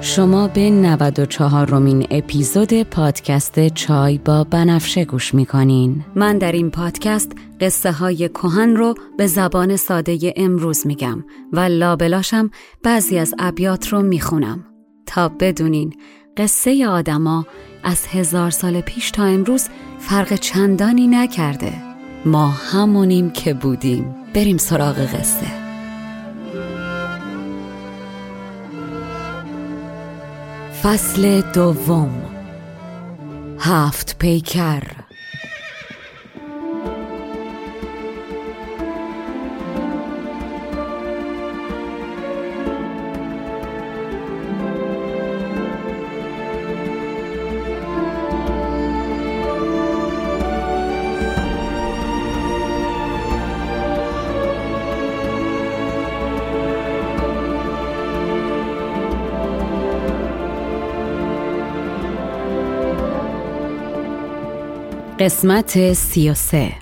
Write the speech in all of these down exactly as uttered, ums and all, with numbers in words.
شما به نود و چهارمین اپیزود پادکست چای با بنفشه گوش میکنین. من در این پادکست قصه های کهن رو به زبان ساده امروز میگم و لابلاشم بعضی از ابیات رو میخونم تا بدونین قصه آدما از هزار سال پیش تا امروز فرق چندانی نکرده. ما همونیم که بودیم. بریم سراغ قصه. فصل دوم، هفت پیکر. قسمت سی و سه.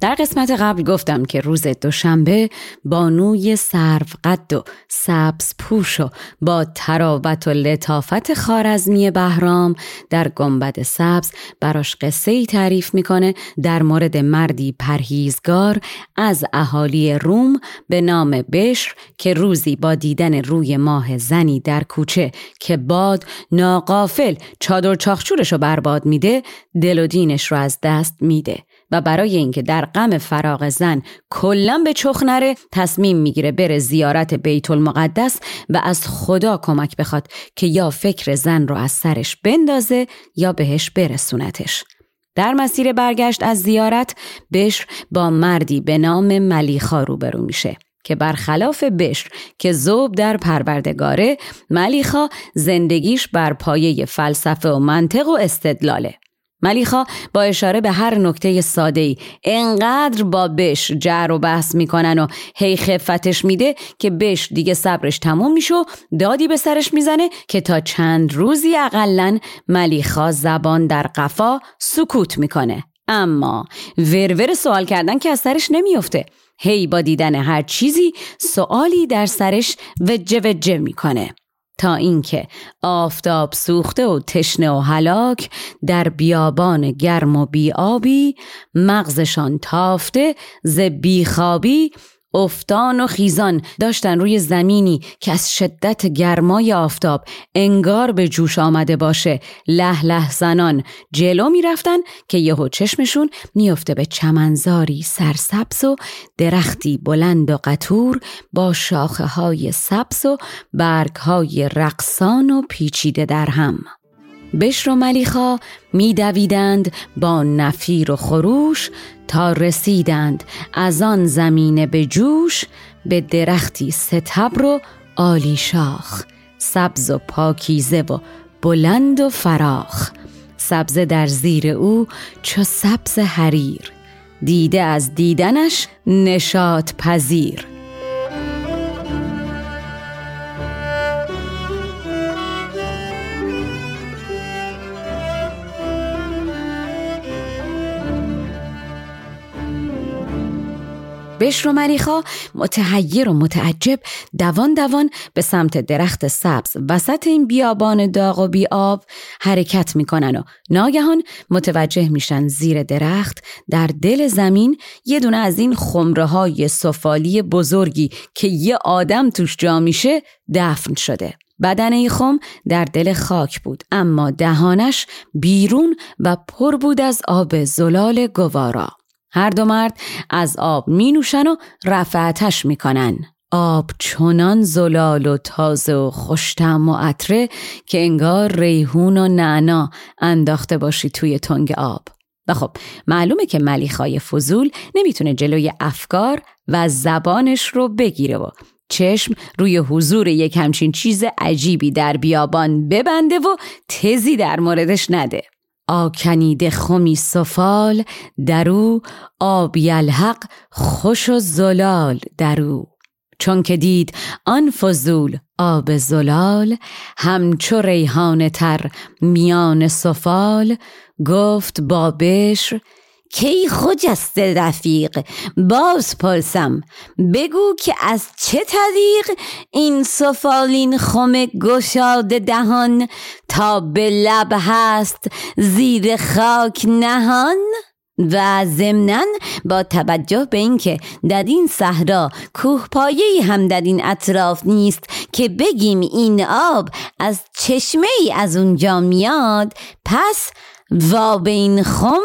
در قسمت قبل گفتم که روز دوشنبه بانوی سرو قد و سبز پوش و با تراوت و لطافت خوارزمی بهرام در گنبد سبز براش قصه‌ای تعریف میکنه در مورد مردی پرهیزگار از اهالی روم به نام بشر که روزی با دیدن روی ماه زنی در کوچه که باد ناغافل چادر چاخچورش رو برباد میده، دل و دینش رو از دست میده و برای اینکه در غم فراق زن کلاً به چخ نره، تصمیم میگیره بره زیارت بیت المقدس و از خدا کمک بخواد که یا فکر زن رو از سرش بندازه یا بهش برسونتش. در مسیر برگشت از زیارت، بشر با مردی به نام ملیخا روبرو میشه که برخلاف بشر که ذوب در پروردگاره، ملیخا زندگیش بر پایه فلسفه و منطق و استدلاله. ملیخا با اشاره به هر نکته ساده‌ای انقدر با بش جر و بحث میکنن و هی خفتش میده که بش دیگه صبرش تموم میشه و دادی به سرش میزنه که تا چند روزی اقلن ملیخا زبان در قفا سکوت میکنه، اما ورور سوال کردن که از سرش نمیفته. هی با دیدن هر چیزی سوالی در سرش وجه وجه میکنه تا اینکه آفتاب سوخته و تشنه و هلاک در بیابان گرم و بیابی مغزشان تافته ز بیخوابی افتان و خیزان داشتن روی زمینی که از شدت گرمای آفتاب انگار به جوش آمده باشه له له زنان جلو می رفتن که یهو چشمشون میفته به چمنزاری سرسبز و درختی بلند و قطور با شاخه های سبز و برگ های رقصان و پیچیده در هم. بشر و ملیخا می دویدند با نفیر و خروش تا رسیدند از آن زمین به جوش به درختی ستبر و عالی شاخ، سبز و پاکیزه و بلند و فراخ، سبز در زیر او چو سبز حریر، دیده از دیدنش نشاط پذیر. بشر و ملیخا متحیر و متعجب دوان دوان به سمت درخت سبز وسط این بیابان داغ و بیاب حرکت میکنن و ناگهان متوجه میشن زیر درخت در دل زمین یه دونه از این خمره های سفالی بزرگی که یه آدم توش جا میشه دفن شده. بدنه خم در دل خاک بود، اما دهانش بیرون و پر بود از آب زلال گوارا. هر دو مرد از آب می نوشن و رفعتش می کنن. آب چنان زلال و تازه و خوشتم و عطره که انگار ریحون و نعنا انداخته باشی توی تنگ آب. و خب معلومه که ملیخای فضول نمیتونه جلوی افکار و زبانش رو بگیره و چشم روی حضور یک همچین چیز عجیبی در بیابان ببنده و تزی در موردش نده. آکنید خمی سفال درو، آب یلحق خوش و زلال درو. چون که دید آن فضول آب زلال، همچو ریحان تر میان سفال، گفت با بشر کی خجست رفیق، باز پرسم بگو که از چه طریق این سفالین خم گشاد دهان تا به لب هست زیر خاک نهان؟ و ضمناً با توجه به اینکه در این صحرا کوهپایه‌ای هم در این اطراف نیست که بگیم این آب از چشمه‌ای از اونجا میاد، پس واب این خم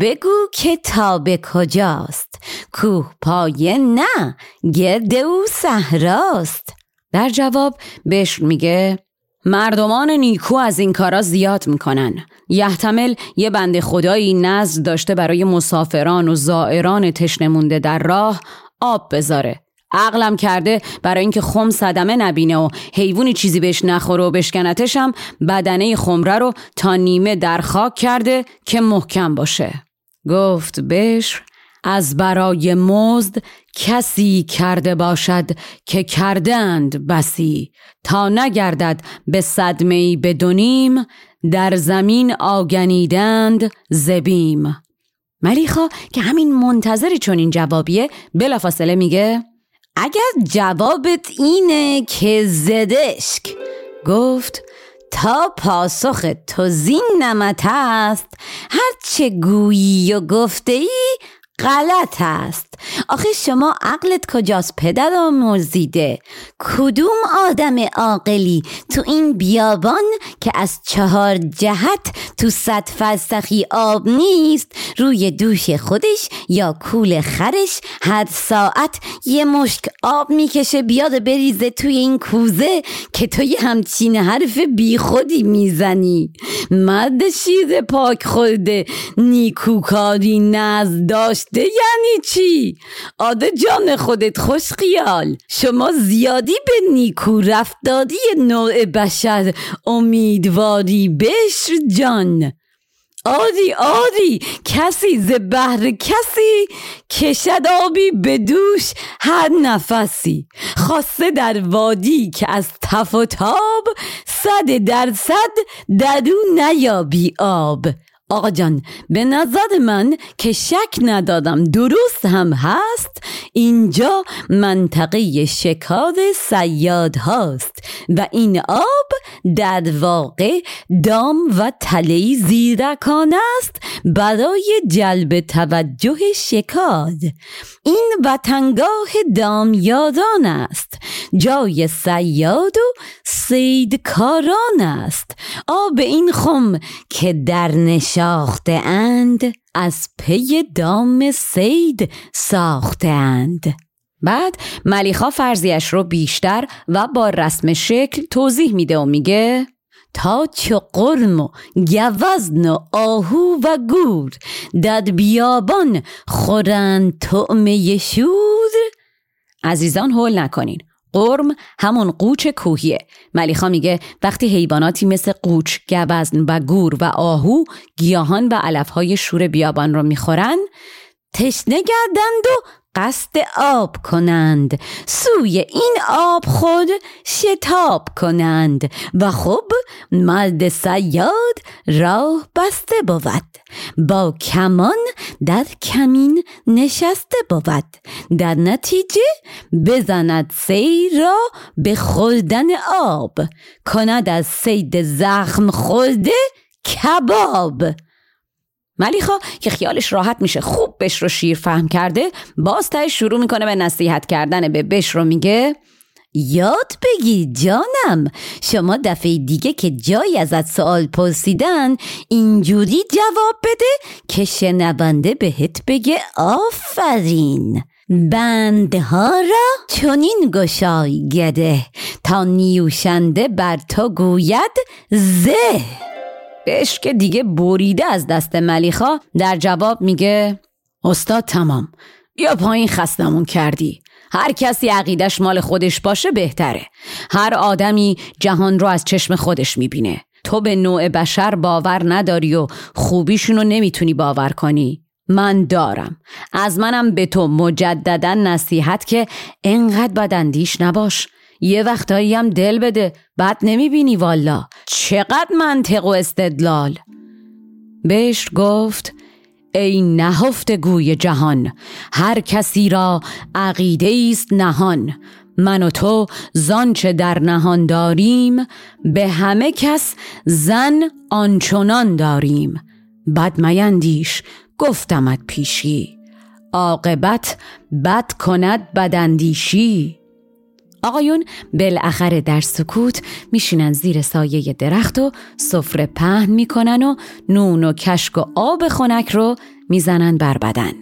بگو که تا به کجاست. کوهپایه نه، گرد او صحراست. در جواب بهش میگه مردمان نیکو از این کارا زیاد میکنن. یحتمل یه بند خدایی نذر داشته برای مسافران و زائران تشنه مونده در راه آب بذاره. عقلم کرده برای اینکه خم صدمه نبینه و حیوانی چیزی بهش نخوره و بشکنتش هم بدنه خمره رو تا نیمه در خاک کرده که محکم باشه. گفت بشر از برای مزد کسی کرده باشد که کردند بسی، تا نگردد به صدمه‌ای بدونیم، در زمین آگنیدند زبیم. ملیخا که همین منتظری چون این جوابیه بلافاصله میگه اگر جوابت اینه که زدشک، گفت تا پاسخ تو زین نمت هست، هرچه گویی و گفته ای غلط هست. آخه شما عقلت کجاست پدر آمرزیده؟ کدوم آدم عاقلی تو این بیابان که از چهار جهت تو صد فرسخی آب نیست، روی دوش خودش یا کول خرش هر ساعت یه مشک آب میکشه بیاد بریزه توی این کوزه که توی همچین حرف بی خودی میزنی؟ مرد شیر پاک خورده نیکوکاری نزد داشت یعنی چی؟ آده جان خودت خوش خیال، شما زیادی به نیکو رفتاری نوع بشر امیدواری بشر جان. آری آری کسی ز بهر کسی، کشد آبی به دوش هر نفسی، خاصه در وادی که از تف و تاب، صد درصد در او نیابی آب. آقا جان به نظر من که شک ندادم درست هم هست، اینجا منطقه شکار صیاد هاست و این آب در واقع دام و تله‌ای زیرکان است برای جلب توجه شکار. این وطنگاه دامیاران است، جای صیاد و صیدکاران است. آب این خم که در نشاخته اند، از پی دام صید ساخته اند. بعد ملیخا فرضیش رو بیشتر و با رسم شکل توضیح میده و میگه تا چه قرم و گوزن و آهو و گور در بیابان خورند طعمه شور. عزیزان هول نکنین، قرم همون قوچ کوهیه. ملیخا میگه وقتی حیواناتی مثل قوچ، گوزن و گور و آهو گیاهان و علفهای شور بیابان رو میخورن، تشنه گردند و قصد آب کنند، سوی این آب خود شتاب کنند و خب مرد صیاد راه بسته بود، با کمان در کمین نشسته بود، در نتیجه بزند سیر را به خوردن آب، کند از صید زخم خورده کباب. ملیخا که خیالش راحت میشه خوب بش رو شیر فهم کرده، باز تهش شروع میکنه به نصیحت کردن به بش رو، میگه یاد بگی جانم، شما دفعه دیگه که جایی ازت سوال پرسیدن اینجوری جواب بده که شنونده بهت بگه آفرین. بندها را چنین گشای گده تا نیوشنده بر تو گوید زه. بهش که دیگه بریده از دست ملیخا، در جواب میگه استاد تمام، یا پایین خستمون کردی. هر کسی عقیدش مال خودش باشه بهتره. هر آدمی جهان رو از چشم خودش میبینه. تو به نوع بشر باور نداری و خوبیشونو نمیتونی باور کنی. من دارم. از منم به تو مجددا نصیحت که انقدر بداندیش نباش. یه وقتایی هم دل بده، بد نمیبینی والا. چقدر منطق و استدلال. بهش گفت ای نهفته گوی جهان، هر کسی را عقیده ایست نهان. من و تو زانچه در نهان داریم، به همه کس زن آنچنان داریم. بد میندیش گفتمت پیشی، عاقبت بد کند بداندیشی. آقایون بالاخره در سکوت میشینن زیر سایه درخت و سفره پهن میکنن و نون و کشک و آب خنک رو میزنن بر بدن.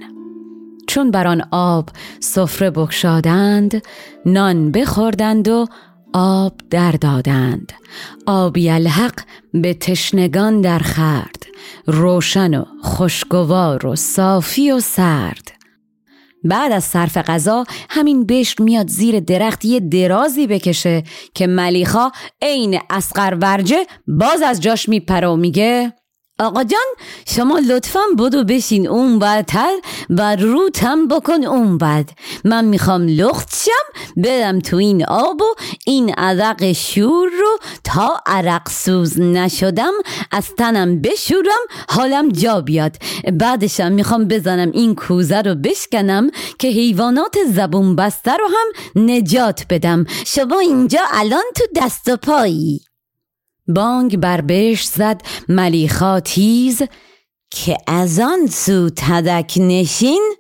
چون بر آن آب سفره بخشادند، نان بخوردند و آب در دادند. آبی الحق به تشنگان در خورد، روشن و خوشگوار و صافی و سرد. بعد از صرف غذا همین بشت میاد زیر درخت یه درازی بکشه که ملیخا عین اصغر ورجه باز از جاش میپره و میگه آقا جان شما لطفاً بدو بشین اون برتر و روتم بکن اون بعد. من میخوام لخت شم برم تو این آب و این عرق شور رو تا عرق سوز نشدم از تنم بشورم حالم جا بیاد. بعدشم میخوام بزنم این کوزه رو بشکنم که حیوانات زبون بسته رو هم نجات بدم. شما اینجا الان تو دست و پایی. بانگ بر بهش زد ملیخا تیز که از آن سو تدک نشین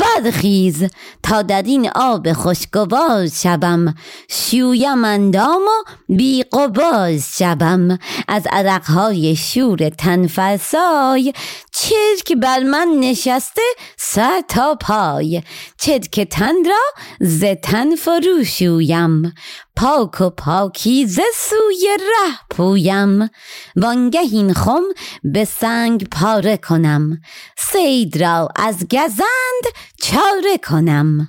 بدخیز تا در این آب خوشگوار شبم. شویم اندام و بی قبار شبم از عرقهای شور تنفرسای. چرک بر من نشسته سر تا پای، چرک تن را ز تن فرو شویم. پاک و پاکیزه سوی ره پویم، وانگه این خم به سنگ پاره کنم. سید را از گزند چاره کنم.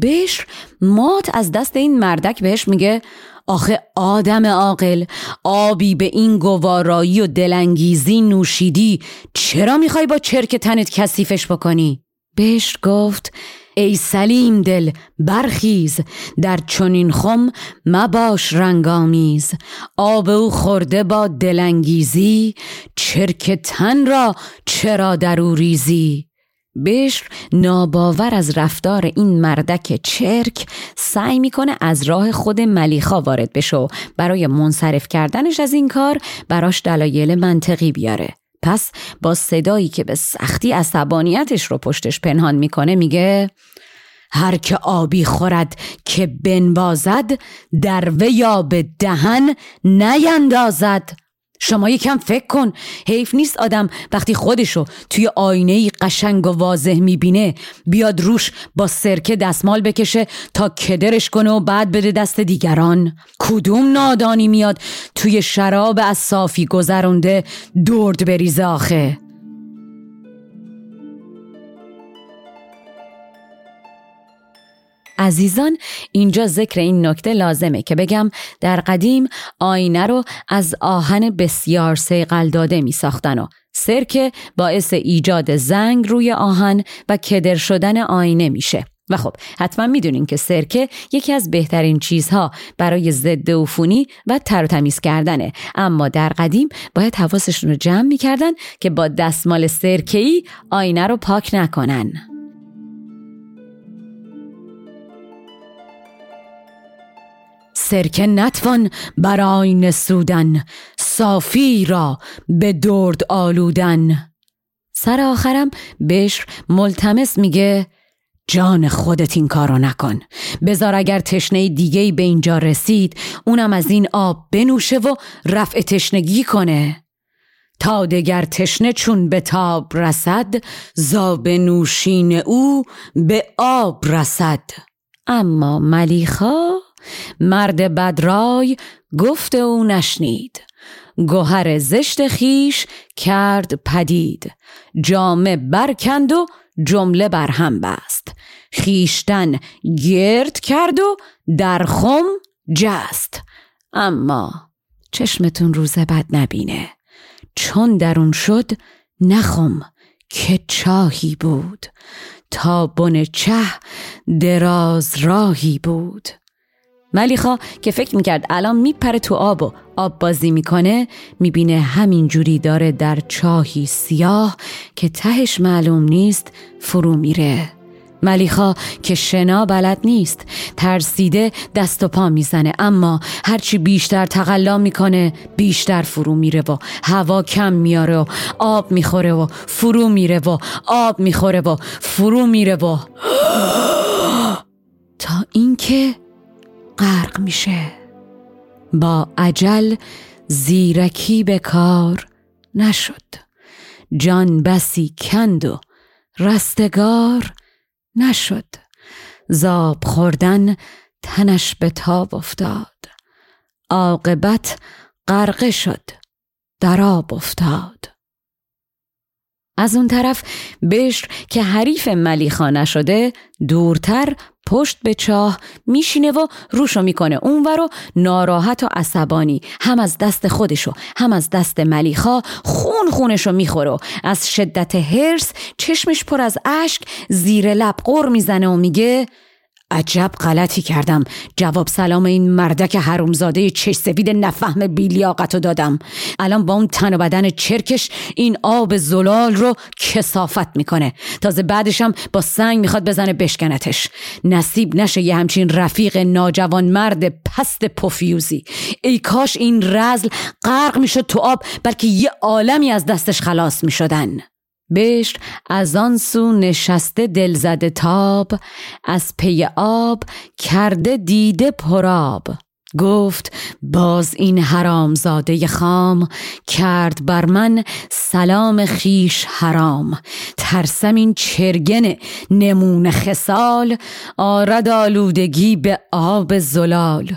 بهش مات از دست این مردک بهش میگه آخه آدم عاقل، آبی به این گوارایی و دلانگیزی نوشیدی، چرا میخوای با چرک تنت کثیفش بکنی؟ بهش گفت ای سلیم دل برخیز، در چنین خم مباش رنگامیز. آب او خورده با دلانگیزی، چرک تن را چرا در او ریزی؟ بشر ناباور از رفتار این مردک چرک سعی میکنه از راه خود ملیخا وارد بشه و برای منصرف کردنش از این کار براش دلایل منطقی بیاره. پس با صدایی که به سختی عصبانیتش رو پشتش پنهان میکنه میگه هر که آبی خورد که بنوازد، در ویاب دهن نیندازد. شما یکم فکر کن، حیف نیست آدم وقتی خودشو توی آینه‌ای قشنگ و واضح میبینه بیاد روش با سرکه دستمال بکشه تا کدرش کنه و بعد بده دست دیگران؟ کدوم نادانی میاد توی شراب از صافی گذرونده درد بریزه آخه؟ عزیزان اینجا ذکر این نکته لازمه که بگم در قدیم آینه رو از آهن بسیار صیقل داده می ساختن و سرکه باعث ایجاد زنگ روی آهن و کدر شدن آینه میشه. و خب حتما میدونین که سرکه یکی از بهترین چیزها برای ضد عفونی و تر و تمیز کردنه، اما در قدیم باید حواسشون رو جمع میکردن که با دستمال سرکه‌ای آینه رو پاک نکنن. سرکه نتوان بر آینه سودن، صافی را به درد آلودن. سر آخرم بشر ملتمس میگه جان خودت این کارو نکن. بذار اگر تشنه دیگه‌ای به اینجا رسید اونم از این آب بنوشه و رفع تشنگی کنه. تا دگر تشنه چون به تاب رسد، زاب نوشین او به آب رسد. اما ملیخا مرد بدرای گفت او نشنید، گوهر زشت خیش کرد پدید، جامه برکند و جمله برهم بست، خیشتن گرد کرد و در خم جست. اما چشمتون روز بد نبینه، چون درون شد نخم که چاهی بود، تا بن چه دراز راهی بود. ملیخا که فکر میکرد الان میپره تو آب و آب بازی میکنه، میبینه همینجوری داره در چاهی سیاه که تهش معلوم نیست فرو میره. ملیخا که شنا بلد نیست، ترسیده دست و پا میزنه، اما هرچی بیشتر تقلا میکنه بیشتر فرو میره و هوا کم میاره و آب میخوره و فرو میره و آب میخوره و فرو میره و تا اینکه غرق میشه. با عجل زیرکی به کار نشد، جان بسی کند و رستگار نشد، زاب خوردن تنش به تاب افتاد، عاقبت غرقه شد در آب افتاد. از اون طرف بشر که حریف ملیخا نشده، دورتر پشت به چاه میشینه و روشو میکنه اونور و ناراحت و عصبانی، هم از دست خودشو هم از دست ملیخا خون خونشو میخوره و از شدت هرس چشمش پر از اشک زیر لب قر میزنه و میگه عجب غلطی کردم، جواب سلام این مردک حرومزاده چش سفید نفهم بیلیاقتو دادم، الان با اون تن و بدن چرکش این آب زلال رو کثافت میکنه، تازه بعدشم با سنگ میخواد بزنه بشکنتش، نصیب نشه یه همچین رفیق ناجوان مرد پست پفیوزی، ای کاش این رزل غرق میشد تو آب، بلکه یه عالمی از دستش خلاص میشدن. بشت از آن سو نشسته دلزده تاب، از پی آب کرده دیده پراب، گفت باز این حرامزاده خام کرد بر من سلام خیش حرام، ترسم این چرگن نمون خسال آرد آلودگی به آب زلال،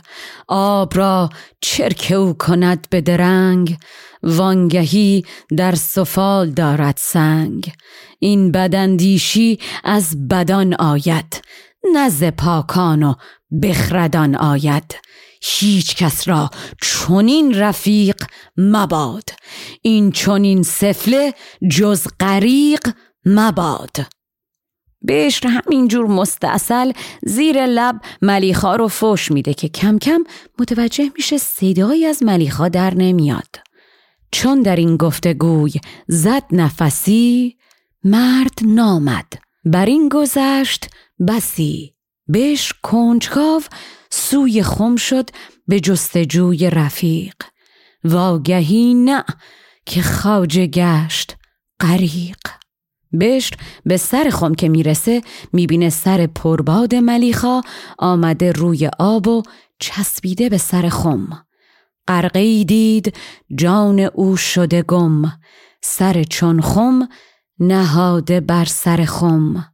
آب را چرک او کند به درنگ وانگهی در سفال دارد سنگ، این بدندیشی از بدان آید نزد پاکان و بخردان آید، هیچ کس را چنین رفیق مباد، این چنین سفله جز غریق مباد. بشر همینجور مستاصل زیر لب ملیخا رو فوش میده که کم کم متوجه میشه صدایی از ملیخا در نمیاد. چون در این گفتگوی زد نفسی، مرد نامد بر این گذشت بسی، بشر کنجکاو سوی خم شد به جستجوی رفیق، واگهی نه که خواجه گشت غریق. بشر به سر خم که میرسه میبینه سر پرباد ملیخا آمده روی آب و چسبیده به سر خم، غرقه‌ای دید جان او شده گم، سر چون خم نهاده بر سر خم.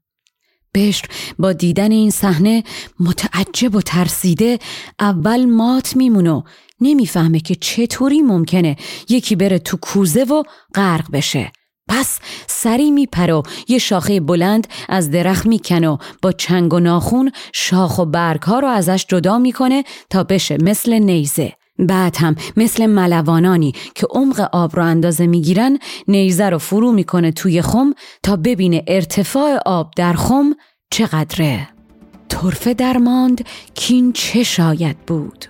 بشر با دیدن این صحنه متعجب و ترسیده اول مات میمونه و نمیفهمه که چطوری ممکنه یکی بره تو کوزه و غرق بشه، پس سری میپره و یه شاخه بلند از درخت میکنه و با چنگ و ناخون شاخ و برگ ها رو ازش جدا میکنه تا بشه مثل نیزه، بعد هم مثل ملوانانی که عمق آب را اندازه میگیرن نیزه رو فرو میکنه توی خم تا ببینه ارتفاع آب در خم چقدره. طرفه درماند کین چه شاید بود،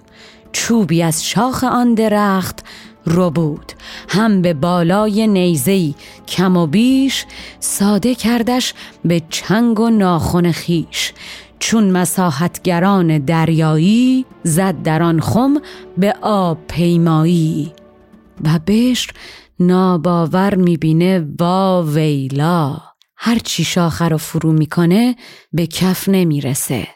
چوبی از شاخ آن درخت رو بود، هم به بالای نیزهی کم و بیش ساده کردش به چنگ و ناخن خیش، چون مساحتگران دریایی زد در آن خم به آب پیمایی. و بشر ناباور میبینه وا ویلا، هر چی شاخه رو فرو میکنه به کف نمیرسه.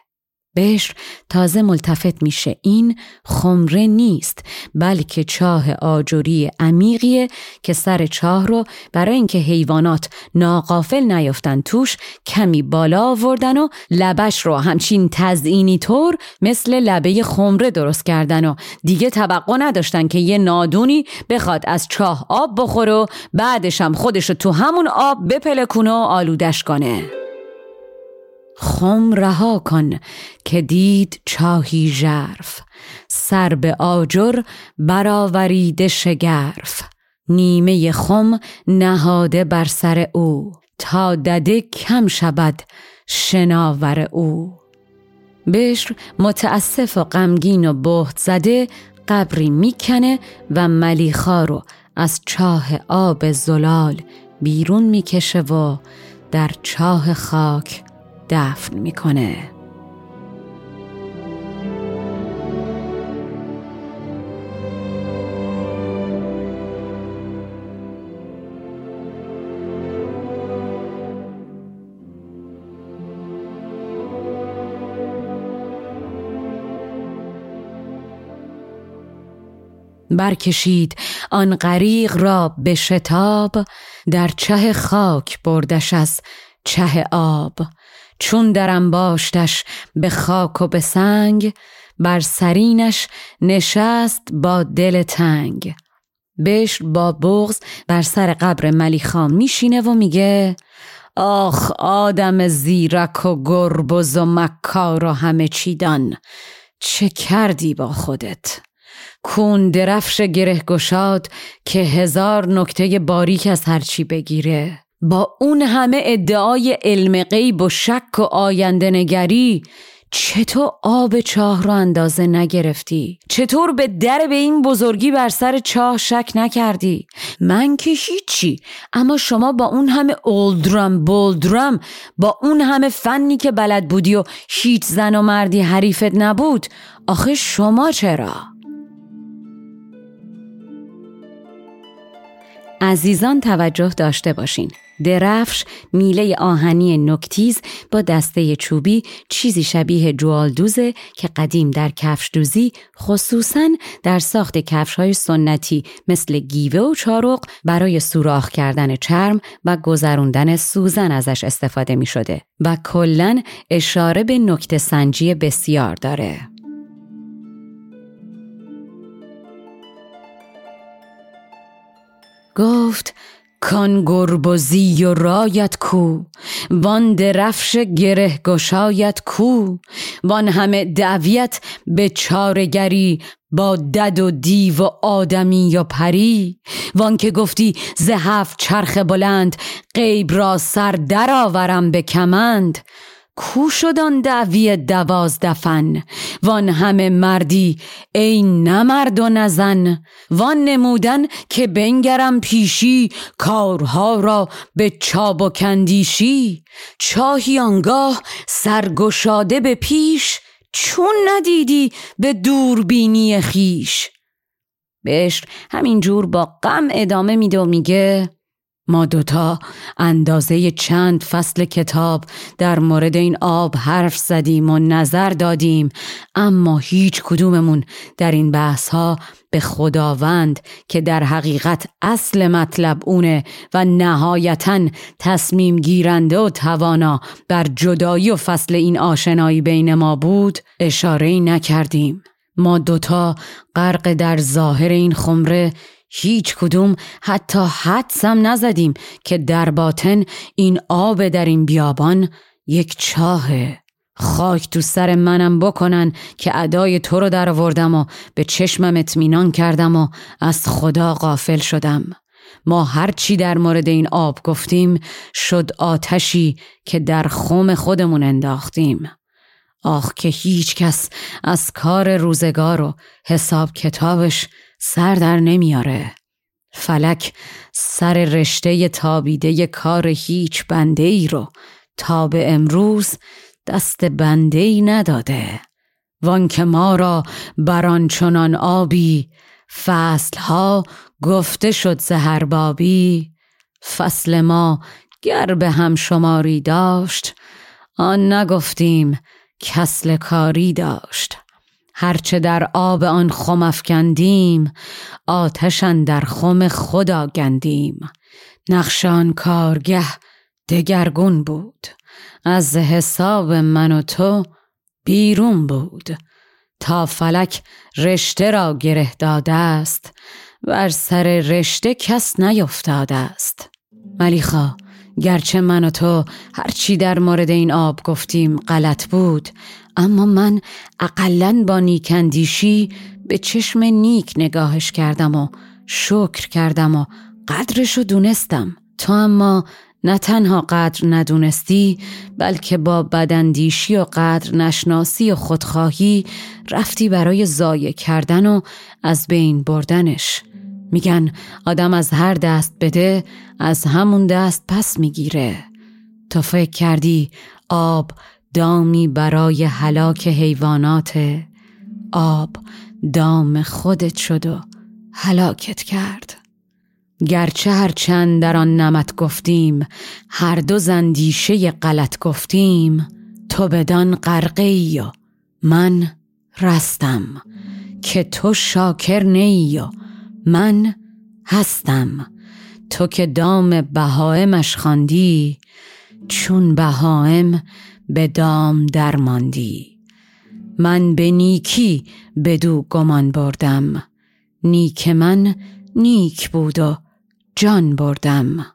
بهش تازه ملتفت میشه این خمره نیست، بلکه چاه آجوری عمیقیه که سر چاه رو برای اینکه حیوانات ناغافل نیفتن توش کمی بالا آوردن و لبش رو همچین تزئینی طور مثل لبه خمره درست کردن و دیگه توقع نداشتن که یه نادونی بخواد از چاه آب بخوره و بعدش هم خودش رو تو همون آب بپلکونه و آلودش کنه. خم رها کن که دید چاهی ژرف، سر به آجر برآوریده شگرف، نیمه خم نهاده بر سر او، تا دده کم شود شناور او. بشر متاسف و غمگین و بهت زده قبری میکنه و ملیخا رو از چاه آب زلال بیرون میکشه و در چاه خاک دفن میکنه. برکشید آن غریق را به شتاب، در چه خاک بردش از چه آب، چون درم باشتش به خاک و به سنگ، بر سرینش نشست با دل تنگ. بشر با بغض بر سر قبر ملیخا میشینه و میگه آخ آدم زیرک و گربز و مکار و همه چیدان، چه کردی با خودت؟ کون درفش گره گشاد که هزار نکته باریک از هرچی بگیره. با اون همه ادعای علم غیب و شک و آینده نگری چطور آب چاه رو اندازه نگرفتی؟ چطور به در به این بزرگی بر سر چاه شک نکردی؟ من که هیچی، اما شما با اون همه اولدرم بولدرم، با اون همه فنی که بلد بودی و هیچ زن و مردی حریفت نبود، آخه شما چرا؟ عزیزان توجه داشته باشین، درفش میله آهنی نکتیز با دسته چوبی چیزی شبیه جوالدوزه که قدیم در کفشدوزی خصوصاً در ساخت کفش‌های سنتی مثل گیوه و چارق برای سوراخ کردن چرم و گذروندن سوزن ازش استفاده می شده و کلاً اشاره به نکته سنجی بسیار داره. گفت کان گربزی و رایت کو، وان درفش گره گشایت کو، وان همه دعویت به چارگری با دد و دیو و آدمی یا پری، وان که گفتی ز هفت چرخ بلند غیب را سر در آورم به کمند، کو شدان دعوی دوازده فن، وان همه مردی ای نمرد و نزن، وان نمودن که بنگرم پیشی کارها را به چاب و کندیشی، چاهی آنگاه سرگشاده به پیش چون ندیدی به دوربینی خیش. بشر همینجور با غم ادامه میده و میگه ما دوتا اندازه چند فصل کتاب در مورد این آب حرف زدیم و نظر دادیم، اما هیچ کدوممون در این بحث ها به خداوند که در حقیقت اصل مطلب اونه و نهایتاً تصمیم گیرنده و توانا بر جدایی و فصل این آشنایی بین ما بود اشاره‌ای نکردیم. ما دوتا غرق در ظاهر این خمره هیچ کدوم حتی حدسم نزدیم که در باطن این آب در این بیابان یک چاهه. خاک تو سر منم بکنن که ادای تو رو در آوردم و به چشمم اطمینان کردم و از خدا غافل شدم. ما هر چی در مورد این آب گفتیم شد آتشی که در خم خودمون انداختیم. آخ که هیچ کس از کار روزگار و حساب کتابش سر در نمیاره. فلک سر رشته تابیده کار هیچ بنده ای رو تا به امروز دست بنده ای نداده. وان که ما را بران چنان آبی، فصلها گفته شد زهربابی، فصل ما گر به هم شماری داشت، آن نگفتیم کسل کاری داشت. هرچه در آب آن خم افکندیم، آتش اندر خم خود آگندیم. نقش آن کارگه دگرگون بود، از حساب من و تو بیرون بود. تا فلک رشته را گره داده است، بر سر رشته کس نیفتاده است. ملیخا، گرچه من و تو هرچی در مورد این آب گفتیم غلط بود، اما من اقلن با نیکندیشی به چشم نیک نگاهش کردم و شکر کردم و قدرشو دونستم. تو اما نه تنها قدر ندونستی، بلکه با بداندیشی و قدر نشناسی و خودخواهی رفتی برای ضایع کردن و از بین بردنش. میگن آدم از هر دست بده از همون دست پس میگیره. تو فکر کردی آب دامی برای هلاک حیواناته، آب دام خودت شد و هلاکت کرد. گرچه هرچند در آن نمت گفتیم، هر دو زندیشه غلط گفتیم. تو بدان غرقه‌ای و من رستم، که تو شاکر نی و من هستم. تو که دام بهائمش خواندی، چون بهائم به دام درماندی. من به نیکی بدو گمان بردم، نیک من نیک بود و جان بردم.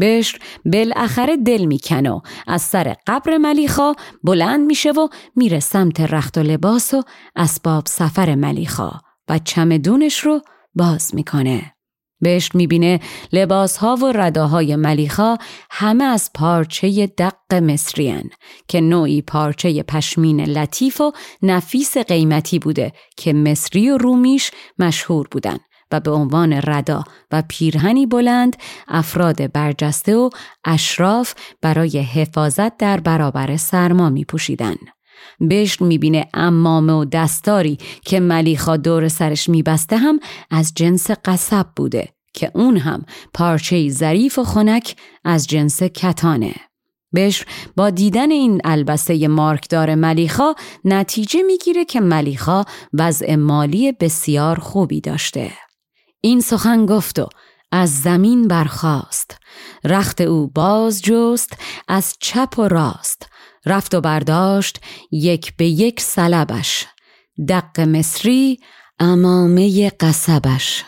بشر بالاخره دل میکن و از سر قبر ملیخا بلند میشه و میره سمت رخت و لباس و اسباب سفر ملیخا و چمدونش رو باز میکنه. بشر میبینه لباسها و رداهای ملیخا همه از پارچه دق مصریان که نوعی پارچه پشمین لطیف و نفیس قیمتی بوده که مصری و رومیش مشهور بودن و به عنوان ردا و پیرهنی بلند افراد برجسته و اشراف برای حفاظت در برابر سرما می پوشیدن. بشر میبینه عمامه و دستاری که ملیخا دور سرش میبسته هم از جنس قصب بوده که اون هم پارچه‌ای ظریف و خنک از جنس کتانه. بشر با دیدن این البسه مارکدار ملیخا نتیجه میگیره که ملیخا وضع مالی بسیار خوبی داشته. این سخن گفت و از زمین برخاست، رخت او باز جست از چپ و راست، رفت و برداشت یک به یک سلبش، دق مصری عمامه قصبش.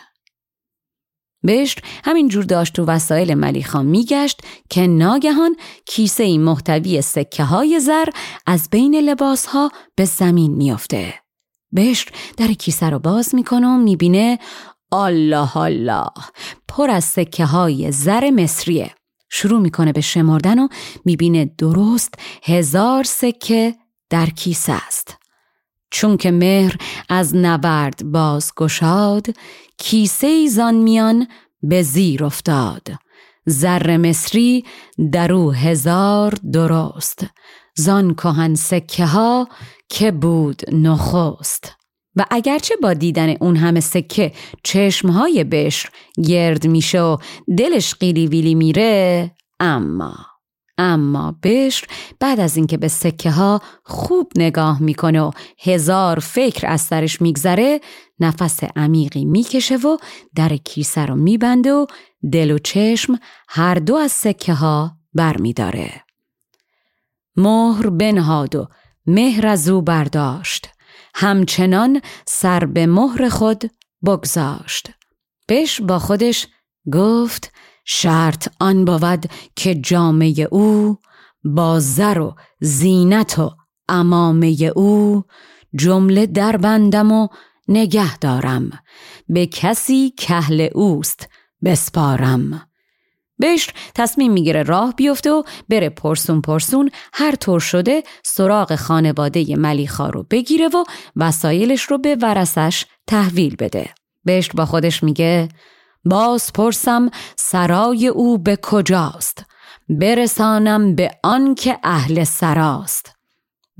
بشر همین جور داشت تو وسایل ملیخا میگشت که ناگهان کیسه ای محتوی سکه های زر از بین لباس ها به زمین میافته. بشر در کیسه رو باز میکنه و میبینه الله الله پر از سکه های زر مصریه. شروع میکنه به شمردن و میبینه درست هزار سکه در کیسه است. چون که مهر از نبرد باز گشاد، کیسه ای زان میان به زیر افتاد. زر مصری درو هزار درست، زان کهن سکه ها که بود نخست. و اگرچه با دیدن اون همه سکه چشمهای بشر گرد میشه و دلش قیلی ویلی میره، اما اما بشر بعد از اینکه به سکه ها خوب نگاه میکنه و هزار فکر از سرش میگذره، نفس عمیقی میکشه و در کیسه رو میبنده و دل و چشم هر دو از سکه ها برمیداره. مهر بنهاد و مهر از او برداشت، همچنان سر به مهر خود بگذاشت. بش با خودش گفت شرط آن بود که جامه او با زر و زینت و عمامه او جمله در بندم و نگه دارم، به کسی کهل اوست بسپارم. بشر تصمیم میگیره راه بیفته و بره پرسون پرسون هر طور شده سراغ خانواده ملیخا رو بگیره و وسایلش رو به ورثش تحویل بده. بشر با خودش میگه باز پرسم سرای او به کجاست، برسانم به آن که اهل سراست.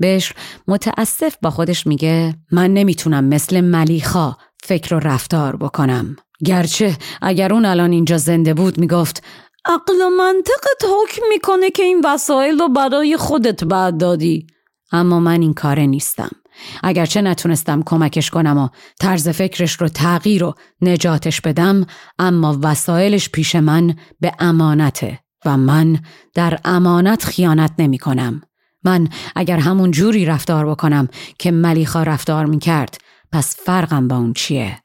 بشر متاسف با خودش میگه من نمیتونم مثل ملیخا فکر و رفتار بکنم، گرچه اگر اون الان اینجا زنده بود میگفت عقل و منطقت حکم میکنه که این وسایل رو برای خودت برداری، اما من این کاره نیستم. اگرچه نتونستم کمکش کنم و طرز فکرش رو تغییر و نجاتش بدم، اما وسایلش پیش من به امانته و من در امانت خیانت نمی کنم. من اگر همون جوری رفتار بکنم که ملیخا رفتار می کرد، پس فرقم با اون چیه؟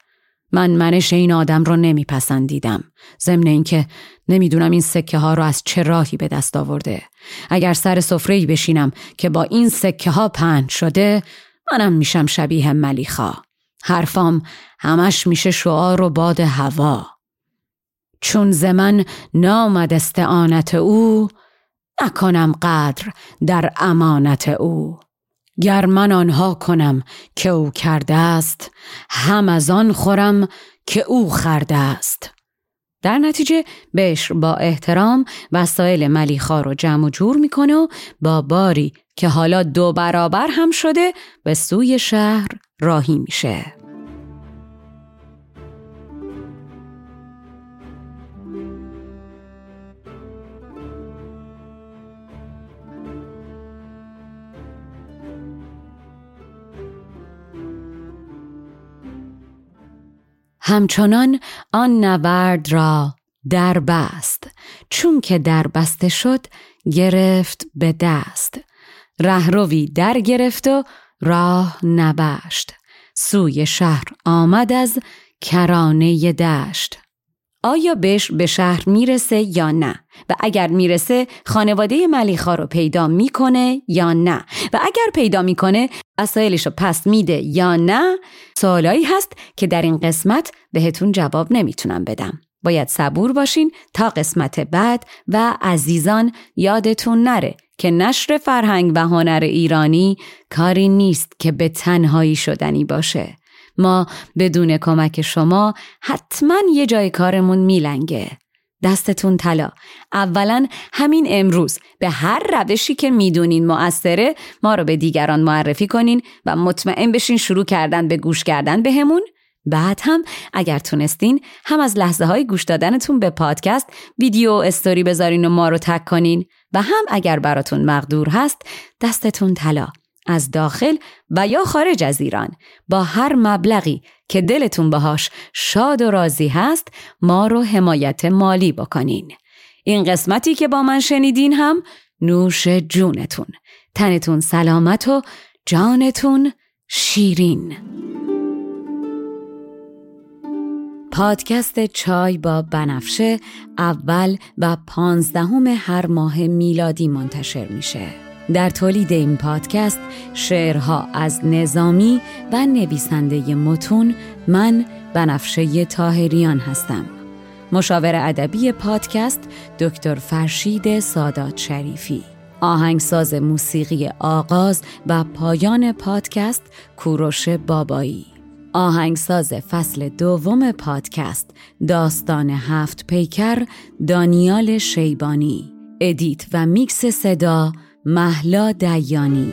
من منش این آدم رو نمی پسندیدم، ضمن این که نمی دونم این سکه ها رو از چه راهی به دست آورده. اگر سر سفره‌ای بشینم که با این سکه ها پهن شده، منم میشم شبیه ملیخا. حرفام همش میشه شعار و باد هوا. چون زمن نامد استعانت او، نکنم قدر در امانت او. گر من آنها کنم که او کرده است، هم از آن خورم که او خورده است. در نتیجه بشر با احترام وسایل ملیخا رو جمع و جور میکنه و با باری که حالا دو برابر هم شده به سوی شهر راهی میشه. همچنان آن نبرد را در بست، چون که در بسته شد گرفت به دست. رهروی در گرفت و راه نبشت، سوی شهر آمد از کرانه دشت. آیا بش به شهر میرسه یا نه؟ و اگر میرسه خانواده ملیخا رو پیدا میکنه یا نه؟ و اگر پیدا میکنه وسایلش رو پس میده یا نه؟ سوالایی هست که در این قسمت بهتون جواب نمیتونم بدم. باید صبور باشین تا قسمت بعد و عزیزان یادتون نره که نشر فرهنگ و هنر ایرانی کاری نیست که به تنهایی شدنی باشه. ما بدون کمک شما حتما یه جای کارمون میلنگه. دستتون طلا. اولا همین امروز به هر روشی که میدونین مؤثره ما رو به دیگران معرفی کنین و مطمئن بشین شروع کردن به گوش کردن بهمون. بعد هم اگر تونستین هم از لحظه های گوش دادنتون به پادکست ویدیو استوری بذارین و ما رو تگ کنین و هم اگر براتون مقدور هست دستتون طلا. از داخل و یا خارج از ایران با هر مبلغی که دلتون باهاش شاد و راضی هست ما رو حمایت مالی بکنین. این قسمتی که با من شنیدین هم نوش جونتون، تنتون سلامت و جانتون شیرین. پادکست چای با بنفشه اول و پانزدهم هر ماه میلادی منتشر میشه. در تولید این پادکست شعرها از نظامی و نویسنده متون من بنفشه طاهریان هستم. مشاور ادبی پادکست دکتر فرشید سادات شریفی. آهنگساز موسیقی آغاز و پایان پادکست کوروش بابایی. آهنگساز فصل دوم پادکست داستان هفت پیکر دانیال شیبانی. ادیت و میکس صدا مهلا دیانی.